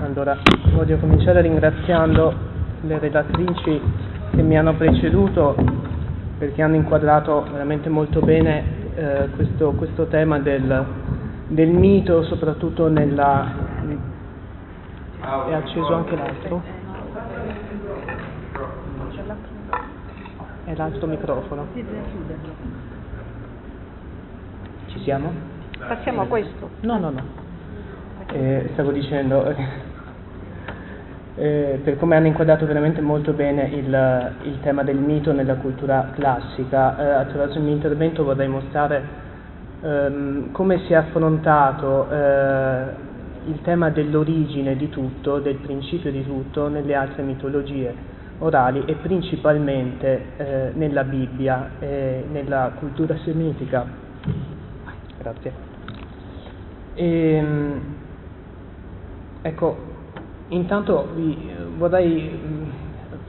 Allora, voglio cominciare ringraziando le relatrici che mi hanno preceduto perché hanno inquadrato veramente molto bene questo tema del mito, soprattutto nella... È acceso anche l'altro? È l'altro microfono. Ci siamo? Passiamo a questo. No. Stavo dicendo... per come hanno inquadrato veramente molto bene il tema del mito nella cultura classica. Attraverso il mio intervento vorrei mostrare come si è affrontato il tema dell'origine di tutto, del principio di tutto, nelle altre mitologie orali e principalmente nella Bibbia e nella cultura semitica. Grazie. Intanto vi vorrei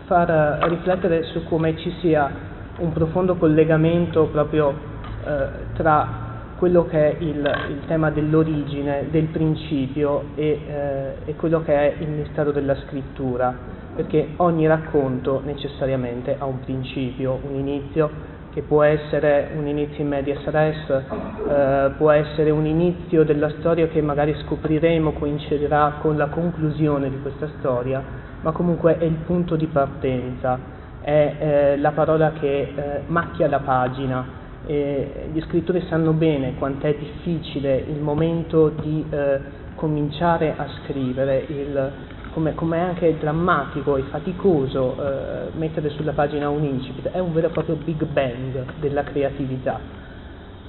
far riflettere su come ci sia un profondo collegamento proprio tra quello che è il tema dell'origine, del principio e quello che è il mistero della scrittura, perché ogni racconto necessariamente ha un principio, un inizio, che può essere un inizio in medias res, può essere un inizio della storia che magari scopriremo coinciderà con la conclusione di questa storia, ma comunque è il punto di partenza, è la parola che macchia la pagina. Gli scrittori sanno bene quant'è difficile il momento di cominciare a scrivere, come è anche drammatico e faticoso mettere sulla pagina un incipit, è un vero e proprio Big Bang della creatività.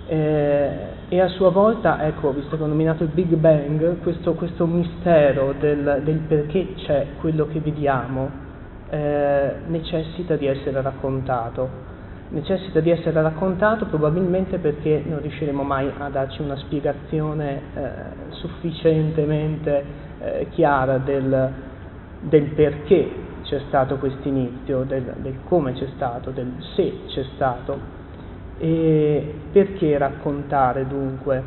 E a sua volta, visto che ho nominato il Big Bang, questo mistero del perché c'è quello che vediamo necessita di essere raccontato. Necessita di essere raccontato probabilmente perché non riusciremo mai a darci una spiegazione sufficientemente chiara del perché c'è stato questo inizio, del come c'è stato, del se c'è stato. E perché raccontare dunque?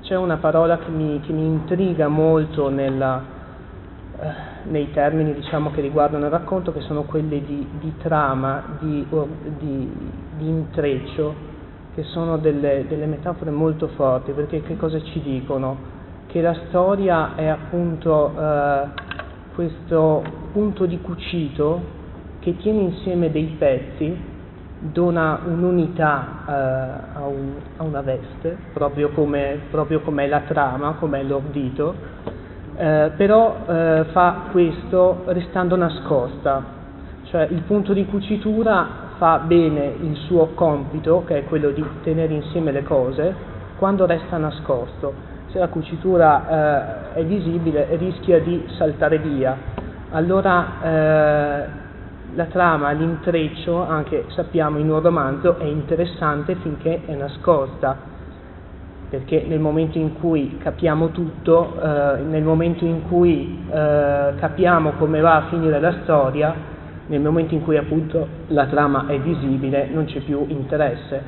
C'è una parola che mi intriga molto nei termini che riguardano il racconto, che sono quelli di trama, di intreccio, che sono delle metafore molto forti, perché che cosa ci dicono? Che la storia è appunto questo punto di cucito che tiene insieme dei pezzi, dona un'unità a una veste, proprio come è la trama, come è l'ordito. Però fa questo restando nascosta, cioè il punto di cucitura fa bene il suo compito, che è quello di tenere insieme le cose, quando resta nascosto. Se la cucitura è visibile rischia di saltare via, allora la trama, l'intreccio, anche sappiamo in un romanzo, è interessante finché è nascosta. Perché nel momento in cui capiamo tutto, nel momento in cui capiamo come va a finire la storia, nel momento in cui appunto la trama è visibile non c'è più interesse.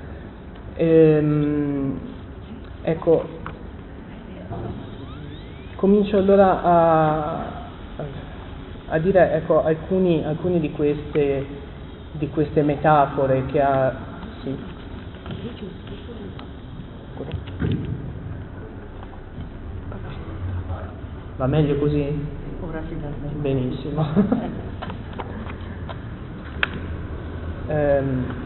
Comincio allora a dire alcune di queste metafore che ha... Sì. Va meglio così? Ora finalmente. Benissimo.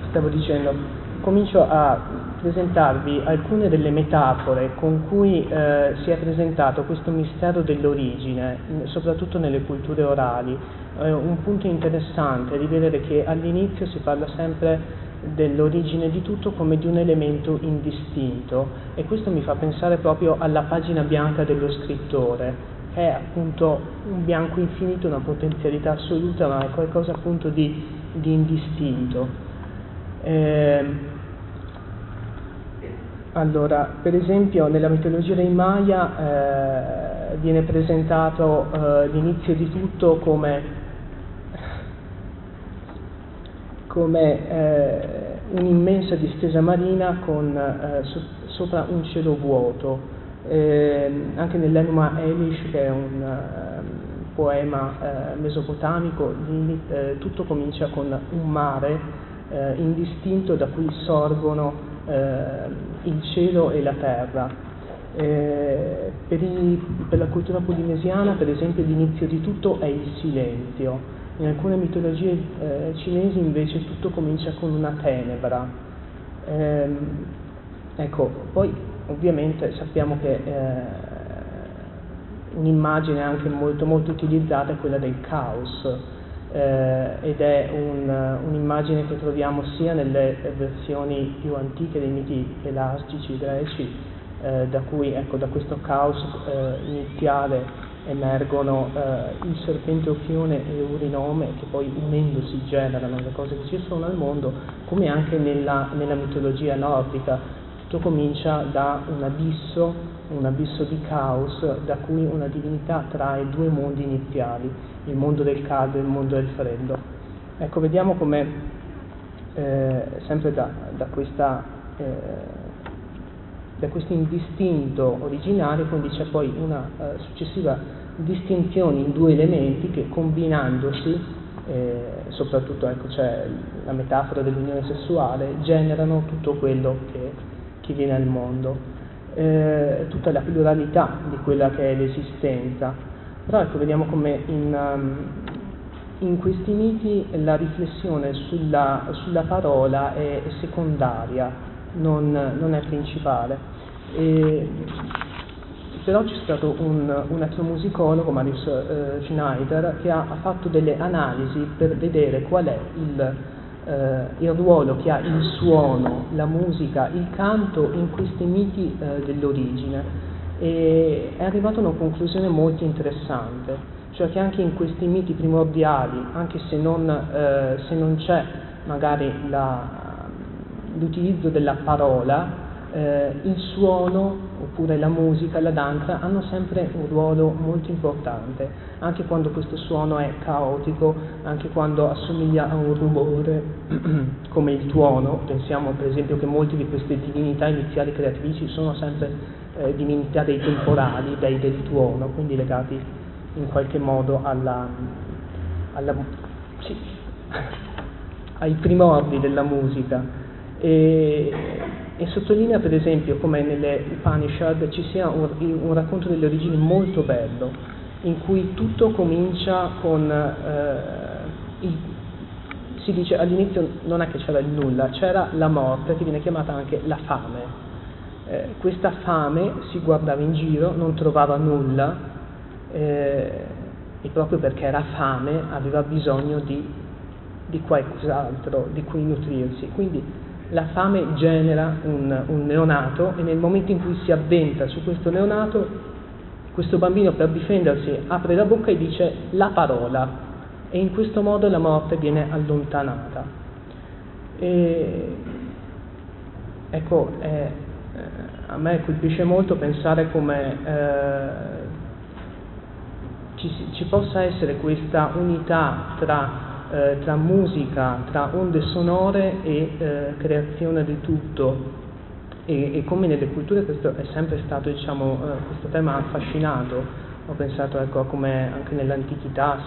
Stavo dicendo, comincio a presentarvi alcune delle metafore con cui si è presentato questo mistero dell'origine, soprattutto nelle culture orali. Un punto interessante è di vedere che all'inizio si parla sempre dell'origine di tutto come di un elemento indistinto, e questo mi fa pensare proprio alla pagina bianca dello scrittore, che è appunto un bianco infinito, una potenzialità assoluta, ma è qualcosa appunto di indistinto. Allora, per esempio nella mitologia dei Maya viene presentato l'inizio di tutto come un'immensa distesa marina con sopra un cielo vuoto, anche nell'Enuma Elish, che è un poema mesopotamico, tutto comincia con un mare indistinto da cui sorgono il cielo e la terra. Per la cultura polinesiana, per esempio, l'inizio di tutto è il silenzio. In alcune mitologie cinesi invece tutto comincia con una tenebra. Ecco, poi ovviamente sappiamo che un'immagine anche molto molto utilizzata è quella del caos, ed è un'immagine che troviamo sia nelle versioni più antiche dei miti elastici greci, da cui, ecco, da questo caos iniziale emergono il serpente Ofione e Eurinome, che poi unendosi generano le cose che ci sono al mondo, come anche nella mitologia nordica. Tutto comincia da un abisso di caos, da cui una divinità trae due mondi iniziali, il mondo del caldo e il mondo del freddo. Ecco, vediamo come sempre da questa da questo indistinto originario, quindi c'è poi una successiva distinzione in due elementi che, combinandosi, soprattutto, ecco, c'è la metafora dell'unione sessuale, generano tutto quello che viene al mondo, tutta la pluralità di quella che è l'esistenza. Però, ecco, vediamo come in questi miti la riflessione sulla parola è secondaria, non è principale. Però c'è stato un etnomusicologo, Marius Schneider, che ha fatto delle analisi per vedere qual è il ruolo che ha il suono, la musica, il canto in questi miti dell'origine, e è arrivato a una conclusione molto interessante, cioè che anche in questi miti primordiali, anche se non c'è magari l'utilizzo della parola, il suono, oppure la musica, la danza, hanno sempre un ruolo molto importante, anche quando questo suono è caotico, anche quando assomiglia a un rumore come il tuono. Pensiamo per esempio che molte di queste divinità iniziali creatrici sono sempre divinità dei temporali, dei del tuono, quindi legati in qualche modo ai primordi della musica. E sottolinea per esempio come nelle Upanishad ci sia un racconto delle origini molto bello, in cui tutto comincia con si dice all'inizio non è che c'era il nulla, c'era la morte, che viene chiamata anche la fame. Questa fame si guardava in giro, non trovava nulla, e proprio perché era fame aveva bisogno di qualcos'altro di cui nutrirsi. Quindi la fame genera un neonato, e nel momento in cui si avventa su questo neonato, questo bambino, per difendersi, apre la bocca e dice la parola, e in questo modo la morte viene allontanata. Ecco, a me colpisce molto pensare come ci possa essere questa unità tra musica, tra onde sonore e creazione di tutto, e come nelle culture questo è sempre stato, diciamo, questo tema ha affascinato. Ho pensato, ecco, a come anche nell'antichità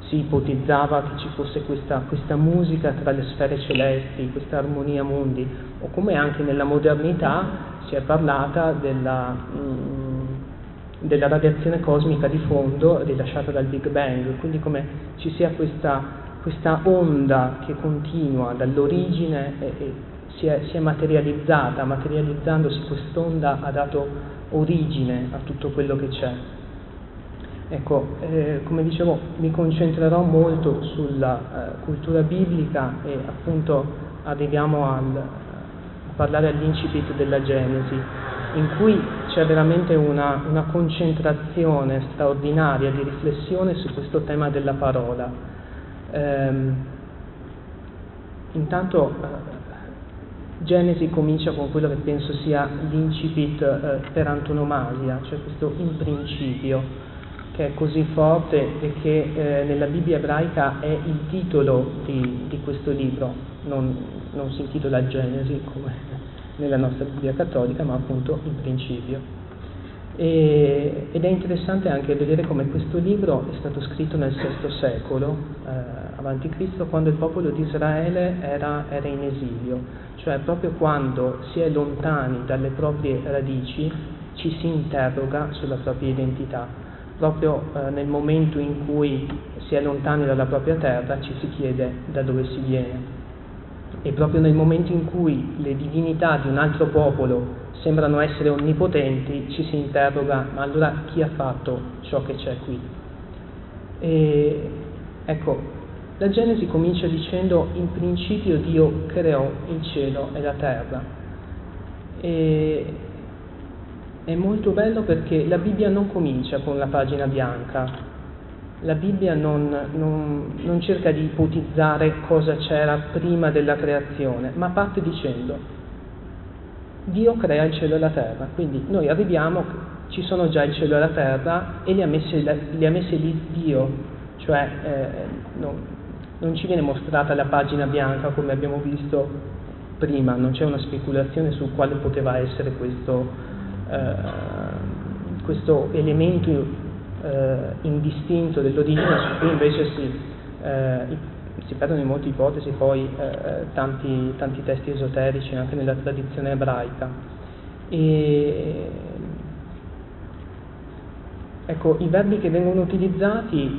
si ipotizzava che ci fosse questa musica tra le sfere celesti, questa armonia mondi, o come anche nella modernità si è parlata della radiazione cosmica di fondo rilasciata dal Big Bang, quindi come ci sia questa onda che continua dall'origine e si è materializzata, materializzandosi quest'onda ha dato origine a tutto quello che c'è. Ecco, come dicevo, mi concentrerò molto sulla cultura biblica, e appunto arriviamo a parlare all'incipit della Genesi, in cui c'è veramente una concentrazione straordinaria di riflessione su questo tema della parola. Intanto Genesi comincia con quello che penso sia l'incipit per antonomasia, cioè questo in principio, che è così forte e che nella Bibbia ebraica è il titolo di questo libro. Non si intitola Genesi come nella nostra Bibbia cattolica, ma appunto in principio. Ed è interessante anche vedere come questo libro è stato scritto nel VI secolo a.C., quando il popolo di Israele era in esilio, cioè proprio quando si è lontani dalle proprie radici ci si interroga sulla propria identità, proprio nel momento in cui si è lontani dalla propria terra ci si chiede da dove si viene, e proprio nel momento in cui le divinità di un altro popolo sembrano essere onnipotenti, ci si interroga, ma allora chi ha fatto ciò che c'è qui? E, ecco, la Genesi comincia dicendo: in principio Dio creò il cielo e la terra. E è molto bello perché la Bibbia non comincia con la pagina bianca, la Bibbia non cerca di ipotizzare cosa c'era prima della creazione, ma parte dicendo: Dio crea il cielo e la terra. Quindi noi arriviamo, ci sono già il cielo e la terra e li ha messi lì Dio, cioè non ci viene mostrata la pagina bianca come abbiamo visto prima, non c'è una speculazione su quale poteva essere questo elemento indistinto dell'origine, su cui invece si perdono in molte ipotesi poi tanti testi esoterici anche nella tradizione ebraica. E, ecco, i verbi che vengono utilizzati,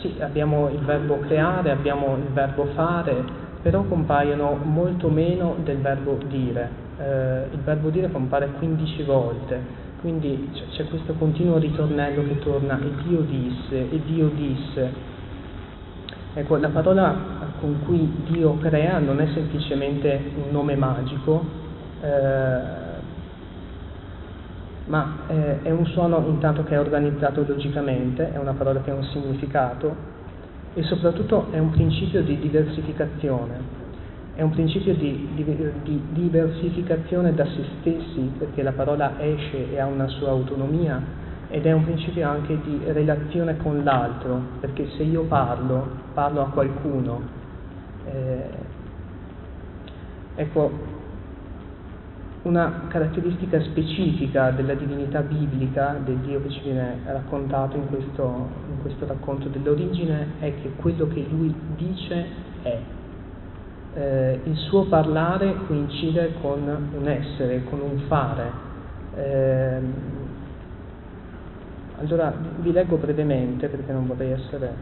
sì, abbiamo il verbo creare, abbiamo il verbo fare, però compaiono molto meno del verbo dire. Il verbo dire compare 15 volte, quindi c'è questo continuo ritornello che torna: e Dio disse, e Dio disse. Ecco, la parola con cui Dio crea non è semplicemente un nome magico, ma è un suono intanto che è organizzato logicamente, è una parola che ha un significato e soprattutto è un principio di diversificazione. È un principio di diversificazione da se stessi, perché la parola esce e ha una sua autonomia, ed è un principio anche di relazione con l'altro, perché se io parlo a qualcuno. Ecco, una caratteristica specifica della divinità biblica, del Dio che ci viene raccontato in questo racconto dell'origine, è che quello che lui dice è. Il suo parlare coincide con un essere, con un fare. Allora vi leggo brevemente, perché non vorrei essere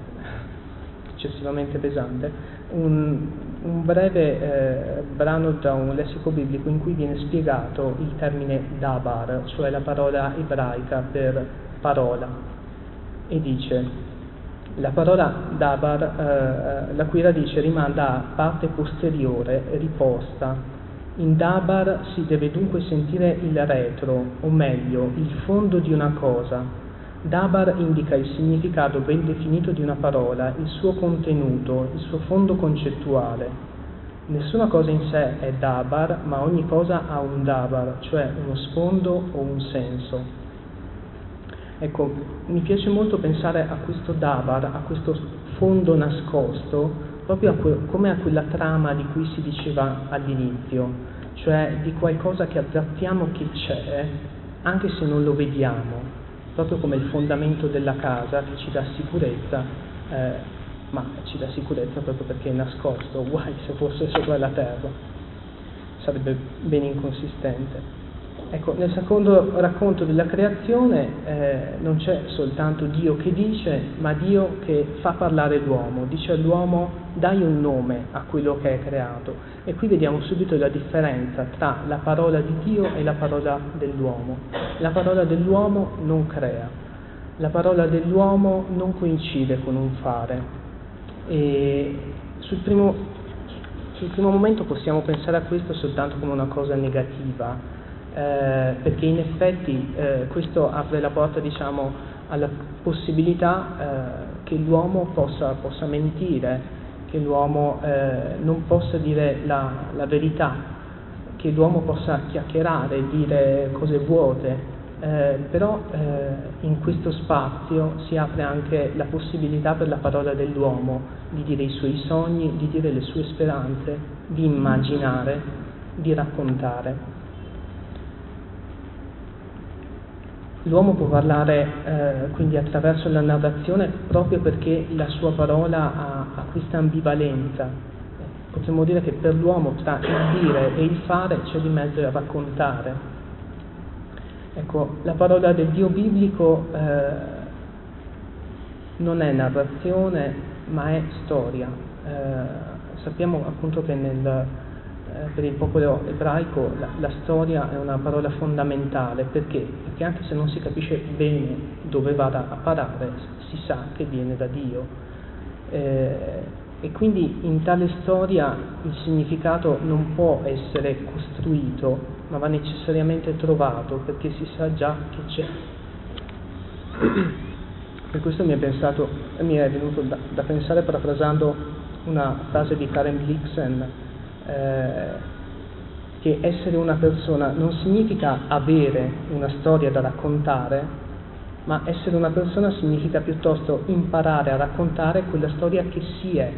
eccessivamente pesante, un breve brano da un lessico biblico in cui viene spiegato il termine dabar, cioè la parola ebraica per parola, e dice: la parola dabar, la cui radice rimanda a parte posteriore, riposta. In dabar si deve dunque sentire il retro, o meglio, il fondo di una cosa. Dabar indica il significato ben definito di una parola, il suo contenuto, il suo fondo concettuale. Nessuna cosa in sé è dabar, ma ogni cosa ha un dabar, cioè uno sfondo o un senso. Ecco, mi piace molto pensare a questo dabar, a questo fondo nascosto, proprio come a quella trama di cui si diceva all'inizio, cioè di qualcosa che avvertiamo che c'è, anche se non lo vediamo. Proprio come il fondamento della casa che ci dà sicurezza, ma ci dà sicurezza proprio perché è nascosto, guai se fosse sopra la terra, sarebbe ben inconsistente. Ecco, nel secondo racconto della creazione non c'è soltanto Dio che dice, ma Dio che fa parlare l'uomo, dice all'uomo: dai un nome a quello che è creato. E qui vediamo subito la differenza tra la parola di Dio e la parola dell'uomo. La parola dell'uomo non crea, la parola dell'uomo non coincide con un fare. E sul primo momento possiamo pensare a questo soltanto come una cosa negativa, perché in effetti questo apre la porta, diciamo, alla possibilità che l'uomo possa mentire, che l'uomo non possa dire la verità, che l'uomo possa chiacchierare, dire cose vuote, però in questo spazio si apre anche la possibilità per la parola dell'uomo di dire i suoi sogni, di dire le sue speranze, di immaginare, di raccontare. L'uomo può parlare quindi attraverso la narrazione proprio perché la sua parola ha questa ambivalenza. Potremmo dire che per l'uomo tra il dire e il fare c'è di mezzo il raccontare. Ecco, la parola del Dio biblico non è narrazione ma è storia. Sappiamo appunto che per il popolo ebraico la storia è una parola fondamentale, perché anche se non si capisce bene dove va a parare, si sa che viene da Dio, e quindi in tale storia il significato non può essere costruito ma va necessariamente trovato, perché si sa già che c'è. Per questo mi è venuto da pensare, parafrasando una frase di Karen Blixen, che essere una persona non significa avere una storia da raccontare, ma essere una persona significa piuttosto imparare a raccontare quella storia che si è.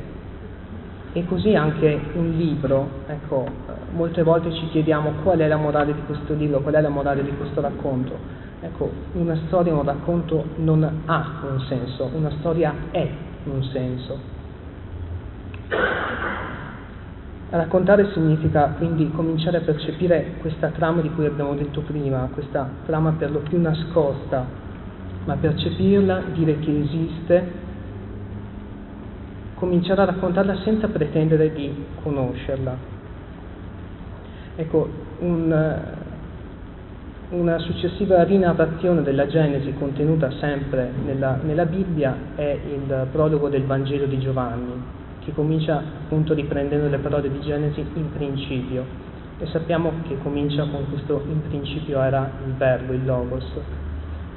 E così anche un libro, ecco, molte volte ci chiediamo qual è la morale di questo libro, qual è la morale di questo racconto. Ecco, una storia, un racconto non ha un senso, una storia è un senso. Raccontare significa quindi cominciare a percepire questa trama di cui abbiamo detto prima, questa trama per lo più nascosta, ma percepirla, dire che esiste, cominciare a raccontarla senza pretendere di conoscerla. Ecco, una successiva rinarrazione della Genesi contenuta sempre nella Bibbia è il prologo del Vangelo di Giovanni, che comincia appunto riprendendo le parole di Genesi, in principio, e sappiamo che comincia con questo in principio era il verbo, il logos,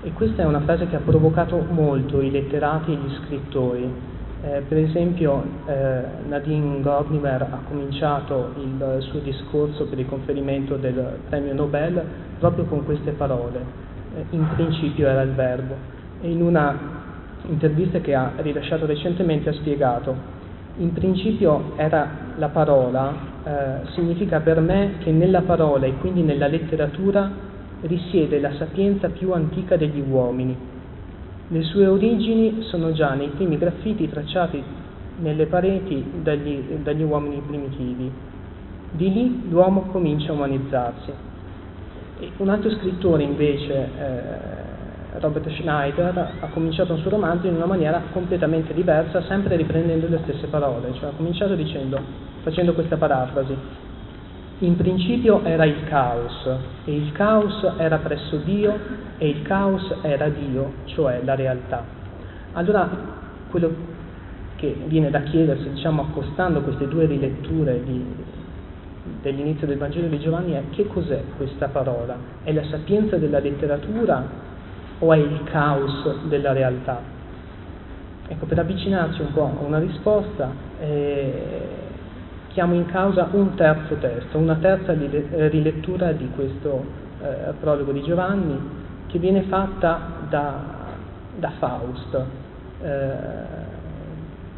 e questa è una frase che ha provocato molto i letterati e gli scrittori. Per esempio Nadine Gordimer ha cominciato il suo discorso per il conferimento del premio Nobel proprio con queste parole, in principio era il verbo, e in una intervista che ha rilasciato recentemente ha spiegato: in principio era la parola, significa per me che nella parola e quindi nella letteratura risiede la sapienza più antica degli uomini. Le sue origini sono già nei primi graffiti tracciati nelle pareti dagli uomini primitivi. Di lì l'uomo comincia a umanizzarsi. E un altro scrittore invece, Robert Schneider, ha cominciato un suo romanzo in una maniera completamente diversa, sempre riprendendo le stesse parole, cioè ha cominciato facendo questa parafrasi: in principio era il caos, e il caos era presso Dio, e il caos era Dio, cioè la realtà. Allora, quello che viene da chiedersi, diciamo, accostando queste due riletture dell'inizio del Vangelo di Giovanni, è: che cos'è questa parola? È la sapienza della letteratura o è il caos della realtà? Ecco, per avvicinarci un po' a una risposta, chiamo in causa un terzo testo, una terza rilettura di questo prologo di Giovanni, che viene fatta da Faust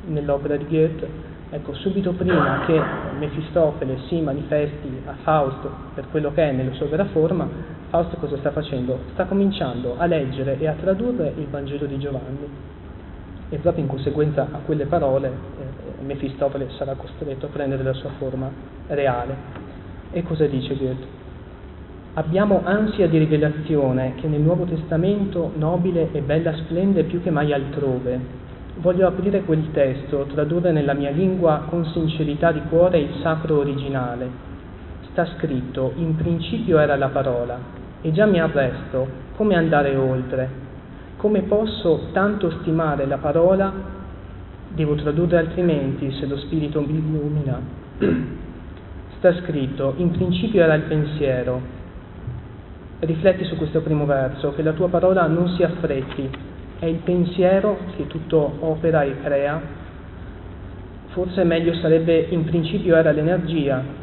nell'opera di Goethe. Ecco, subito prima che Mefistofele si manifesti a Faust per quello che è nella sua vera forma, Faust cosa sta facendo? Sta cominciando a leggere e a tradurre il Vangelo di Giovanni, e proprio in conseguenza a quelle parole Mefistofele sarà costretto a prendere la sua forma reale. E cosa dice Goethe? Abbiamo ansia di rivelazione che nel Nuovo Testamento nobile e bella splende più che mai altrove. Voglio aprire quel testo, tradurre nella mia lingua con sincerità di cuore il sacro originale. Sta scritto: in principio era la parola. E già mi arresto, come andare oltre? Come posso tanto stimare la parola? Devo tradurre altrimenti, se lo spirito mi illumina. Sta scritto: in principio era il pensiero. Rifletti su questo primo verso, che la tua parola non si affretti, è il pensiero che tutto opera e crea. Forse meglio sarebbe: in principio era l'energia.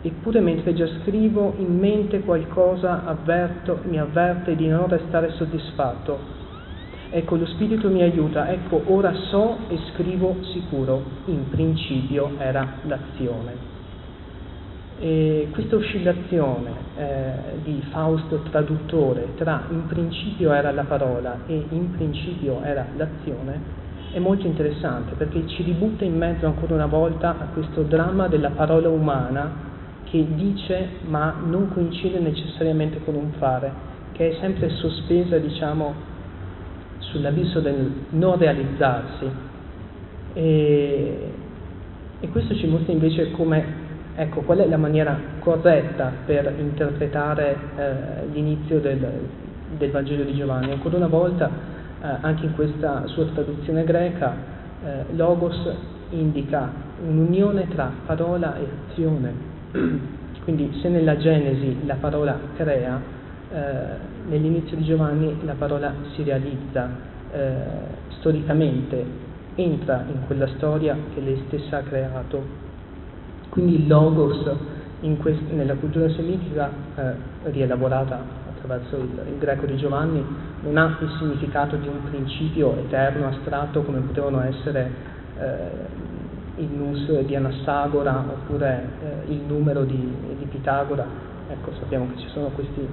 Eppure mentre già scrivo, in mente qualcosa mi avverte di non restare soddisfatto. Ecco, lo spirito mi aiuta, ecco, ora so e scrivo sicuro. In principio era l'azione. E questa oscillazione di Fausto traduttore tra in principio era la parola e in principio era l'azione è molto interessante, perché ci ributta in mezzo ancora una volta a questo dramma della parola umana che dice ma non coincide necessariamente con un fare, che è sempre sospesa, diciamo, sull'abisso del non realizzarsi. E questo ci mostra invece come, ecco, qual è la maniera corretta per interpretare l'inizio del Vangelo di Giovanni. Ancora una volta, anche in questa sua traduzione greca, logos indica un'unione tra parola e azione. Quindi se nella Genesi la parola crea, nell'inizio di Giovanni la parola si realizza, storicamente entra in quella storia che lei stessa ha creato. Quindi il logos nella cultura semitica, rielaborata attraverso il greco di Giovanni, non ha il significato di un principio eterno, astratto, come potevano essere il nus di Anassagora oppure il numero di Pitagora. Ecco, sappiamo che ci sono questi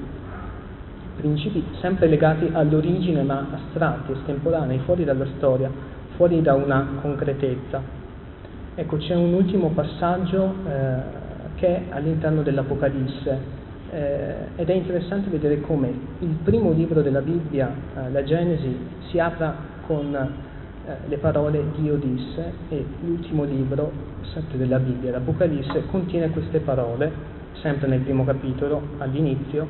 principi sempre legati all'origine, ma astratti, estemporanei, fuori dalla storia, fuori da una concretezza. Ecco, c'è un ultimo passaggio che è all'interno dell'Apocalisse ed è interessante vedere come il primo libro della Bibbia, la Genesi, si apra con le parole Dio disse, e l'ultimo libro, sempre della Bibbia, l'Apocalisse, contiene queste parole, sempre nel primo capitolo, all'inizio,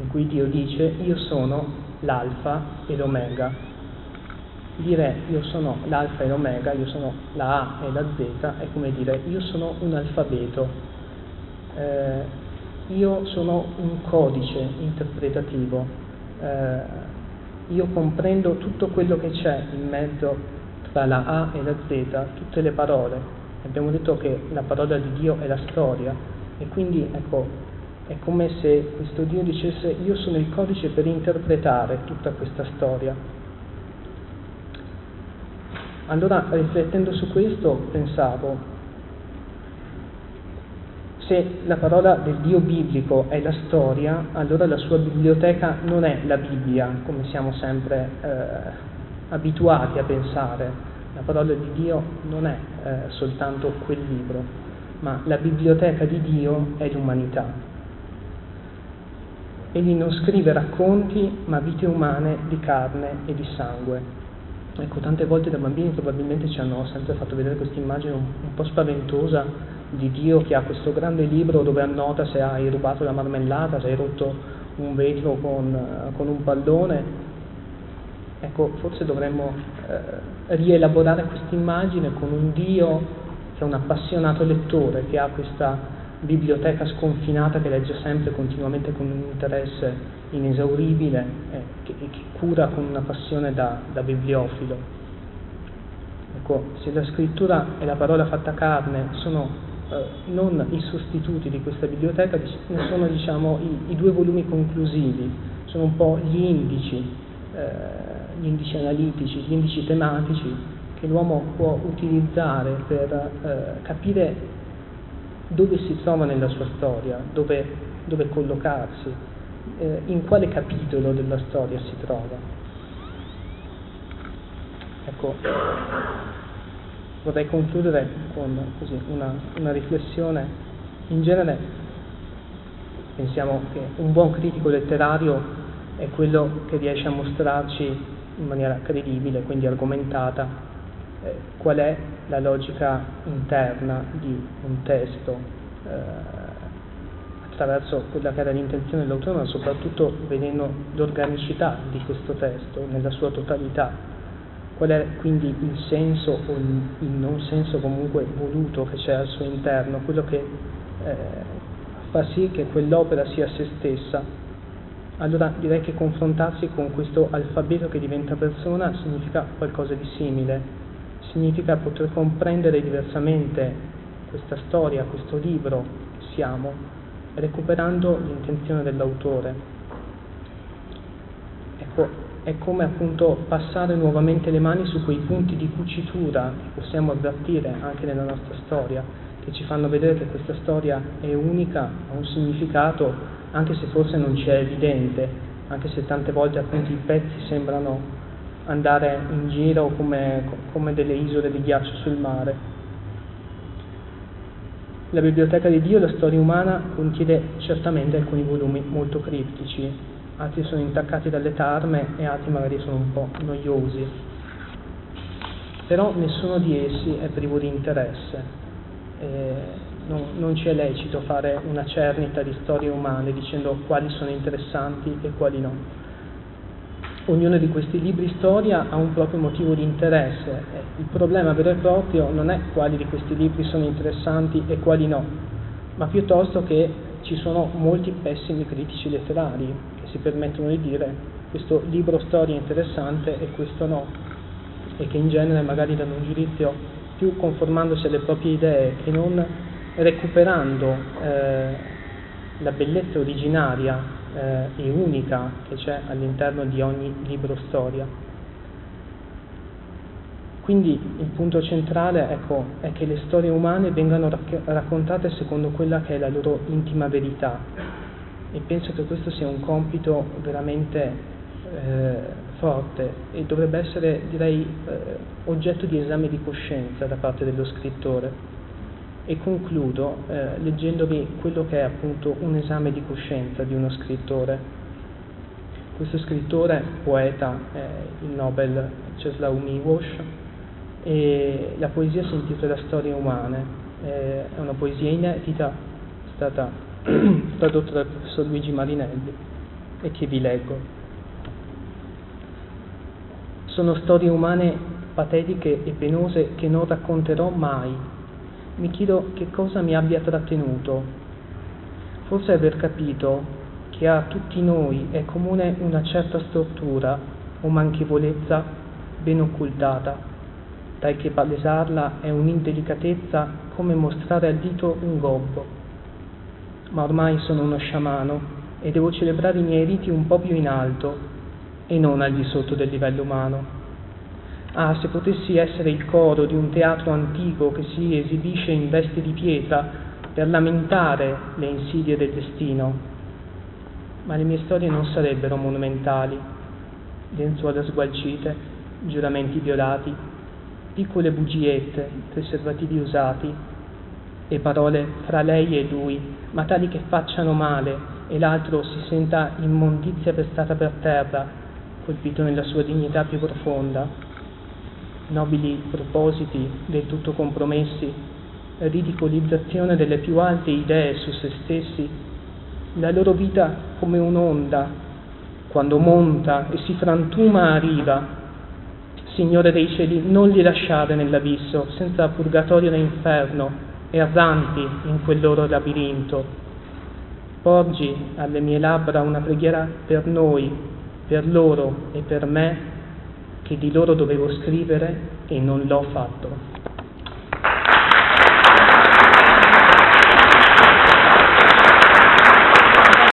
in cui Dio dice: io sono l'Alfa e l'Omega. Dire io sono l'alfa e l'omega, io sono la A e la Z, è come dire io sono un alfabeto, io sono un codice interpretativo, io comprendo tutto quello che c'è in mezzo tra la A e la Z, tutte le parole. Abbiamo detto che la parola di Dio è la storia, e quindi ecco, è come se questo Dio dicesse: io sono il codice per interpretare tutta questa storia. Allora, riflettendo su questo, pensavo, se la parola del Dio biblico è la storia, allora la sua biblioteca non è la Bibbia, come siamo sempre abituati a pensare. La parola di Dio non è soltanto quel libro, ma la biblioteca di Dio è l'umanità. Egli non scrive racconti, ma vite umane di carne e di sangue. Ecco, tante volte da bambini probabilmente ci hanno sempre fatto vedere questa immagine un po' spaventosa di Dio che ha questo grande libro dove annota se hai rubato la marmellata, se hai rotto un vetro con un pallone. Ecco, forse dovremmo rielaborare questa immagine con un Dio che è un appassionato lettore, che ha questa biblioteca sconfinata, che legge sempre continuamente con un interesse inesauribile che cura con una passione da bibliofilo. Ecco, se la scrittura e la parola fatta carne sono non i sostituti di questa biblioteca, ne sono, diciamo, i due volumi conclusivi, sono un po' gli indici analitici, gli indici tematici che l'uomo può utilizzare per capire dove si trova nella sua storia, dove collocarsi, in quale capitolo della storia si trova. Ecco, vorrei concludere con così una riflessione. In genere pensiamo che un buon critico letterario è quello che riesce a mostrarci in maniera credibile, quindi argomentata, qual è la logica interna di un testo, attraverso quella che era l'intenzione dell'autore, ma soprattutto vedendo l'organicità di questo testo nella sua totalità. Qual è quindi il senso o il non senso comunque voluto che c'è al suo interno, quello che fa sì che quell'opera sia se stessa. Allora direi che confrontarsi con questo alfabeto che diventa persona significa qualcosa di simile. Significa poter comprendere diversamente questa storia, questo libro che siamo, recuperando l'intenzione dell'autore. Ecco, è come appunto passare nuovamente le mani su quei punti di cucitura che possiamo avvertire anche nella nostra storia, che che ci fanno vedere che questa storia è unica, ha un significato, anche se forse non ci è evidente, anche se tante volte appunto i pezzi sembrano andare in giro come delle isole di ghiaccio sul mare. La Biblioteca di Dio, la storia umana, contiene certamente alcuni volumi molto criptici, altri sono intaccati dalle tarme e altri magari sono un po' noiosi, però nessuno di essi è privo di interesse. Non ci è lecito fare una cernita di storie umane dicendo quali sono interessanti e quali no. Ognuno di questi libri storia ha un proprio motivo di interesse. Il problema vero e proprio non è quali di questi libri sono interessanti e quali no, ma piuttosto che ci sono molti pessimi critici letterari che si permettono di dire questo libro storia è interessante e questo no, e che in genere magari danno un giudizio più conformandosi alle proprie idee che non recuperando la bellezza originaria e unica che c'è all'interno di ogni libro storia. Quindi il punto centrale, ecco, è che le storie umane vengano raccontate secondo quella che è la loro intima verità, e penso che questo sia un compito veramente forte e dovrebbe essere, direi, oggetto di esame di coscienza da parte dello scrittore. E concludo leggendovi quello che è appunto un esame di coscienza di uno scrittore. Questo scrittore, poeta, il Nobel Czesław Miłosz, e la poesia si intitola Storie umane, è una poesia inedita, è stata tradotta dal professor Luigi Marinelli e che vi leggo. Sono storie umane patetiche e penose che non racconterò mai. Mi chiedo che cosa mi abbia trattenuto. Forse aver capito che a tutti noi è comune una certa stortura o manchevolezza ben occultata, tal che palesarla è un'indelicatezza come mostrare al dito un gobbo. Ma ormai sono uno sciamano e devo celebrare i miei riti un po' più in alto e non al di sotto del livello umano. Ah, se potessi essere il coro di un teatro antico che si esibisce in veste di pietra per lamentare le insidie del destino. Ma le mie storie non sarebbero monumentali. Lenzuola sgualcite, giuramenti violati, piccole bugiette, preservativi usati e parole fra lei e lui, ma tali che facciano male e l'altro si senta immondizia pestata per terra, colpito nella sua dignità più profonda. Nobili propositi del tutto compromessi, ridicolizzazione delle più alte idee su se stessi, la loro vita come un'onda, quando monta e si frantuma a riva. Signore dei cieli, non li lasciare nell'abisso, senza purgatorio né inferno, e erranti in quel loro labirinto. Porgi alle mie labbra una preghiera per noi, per loro e per me, che di loro dovevo scrivere e non l'ho fatto.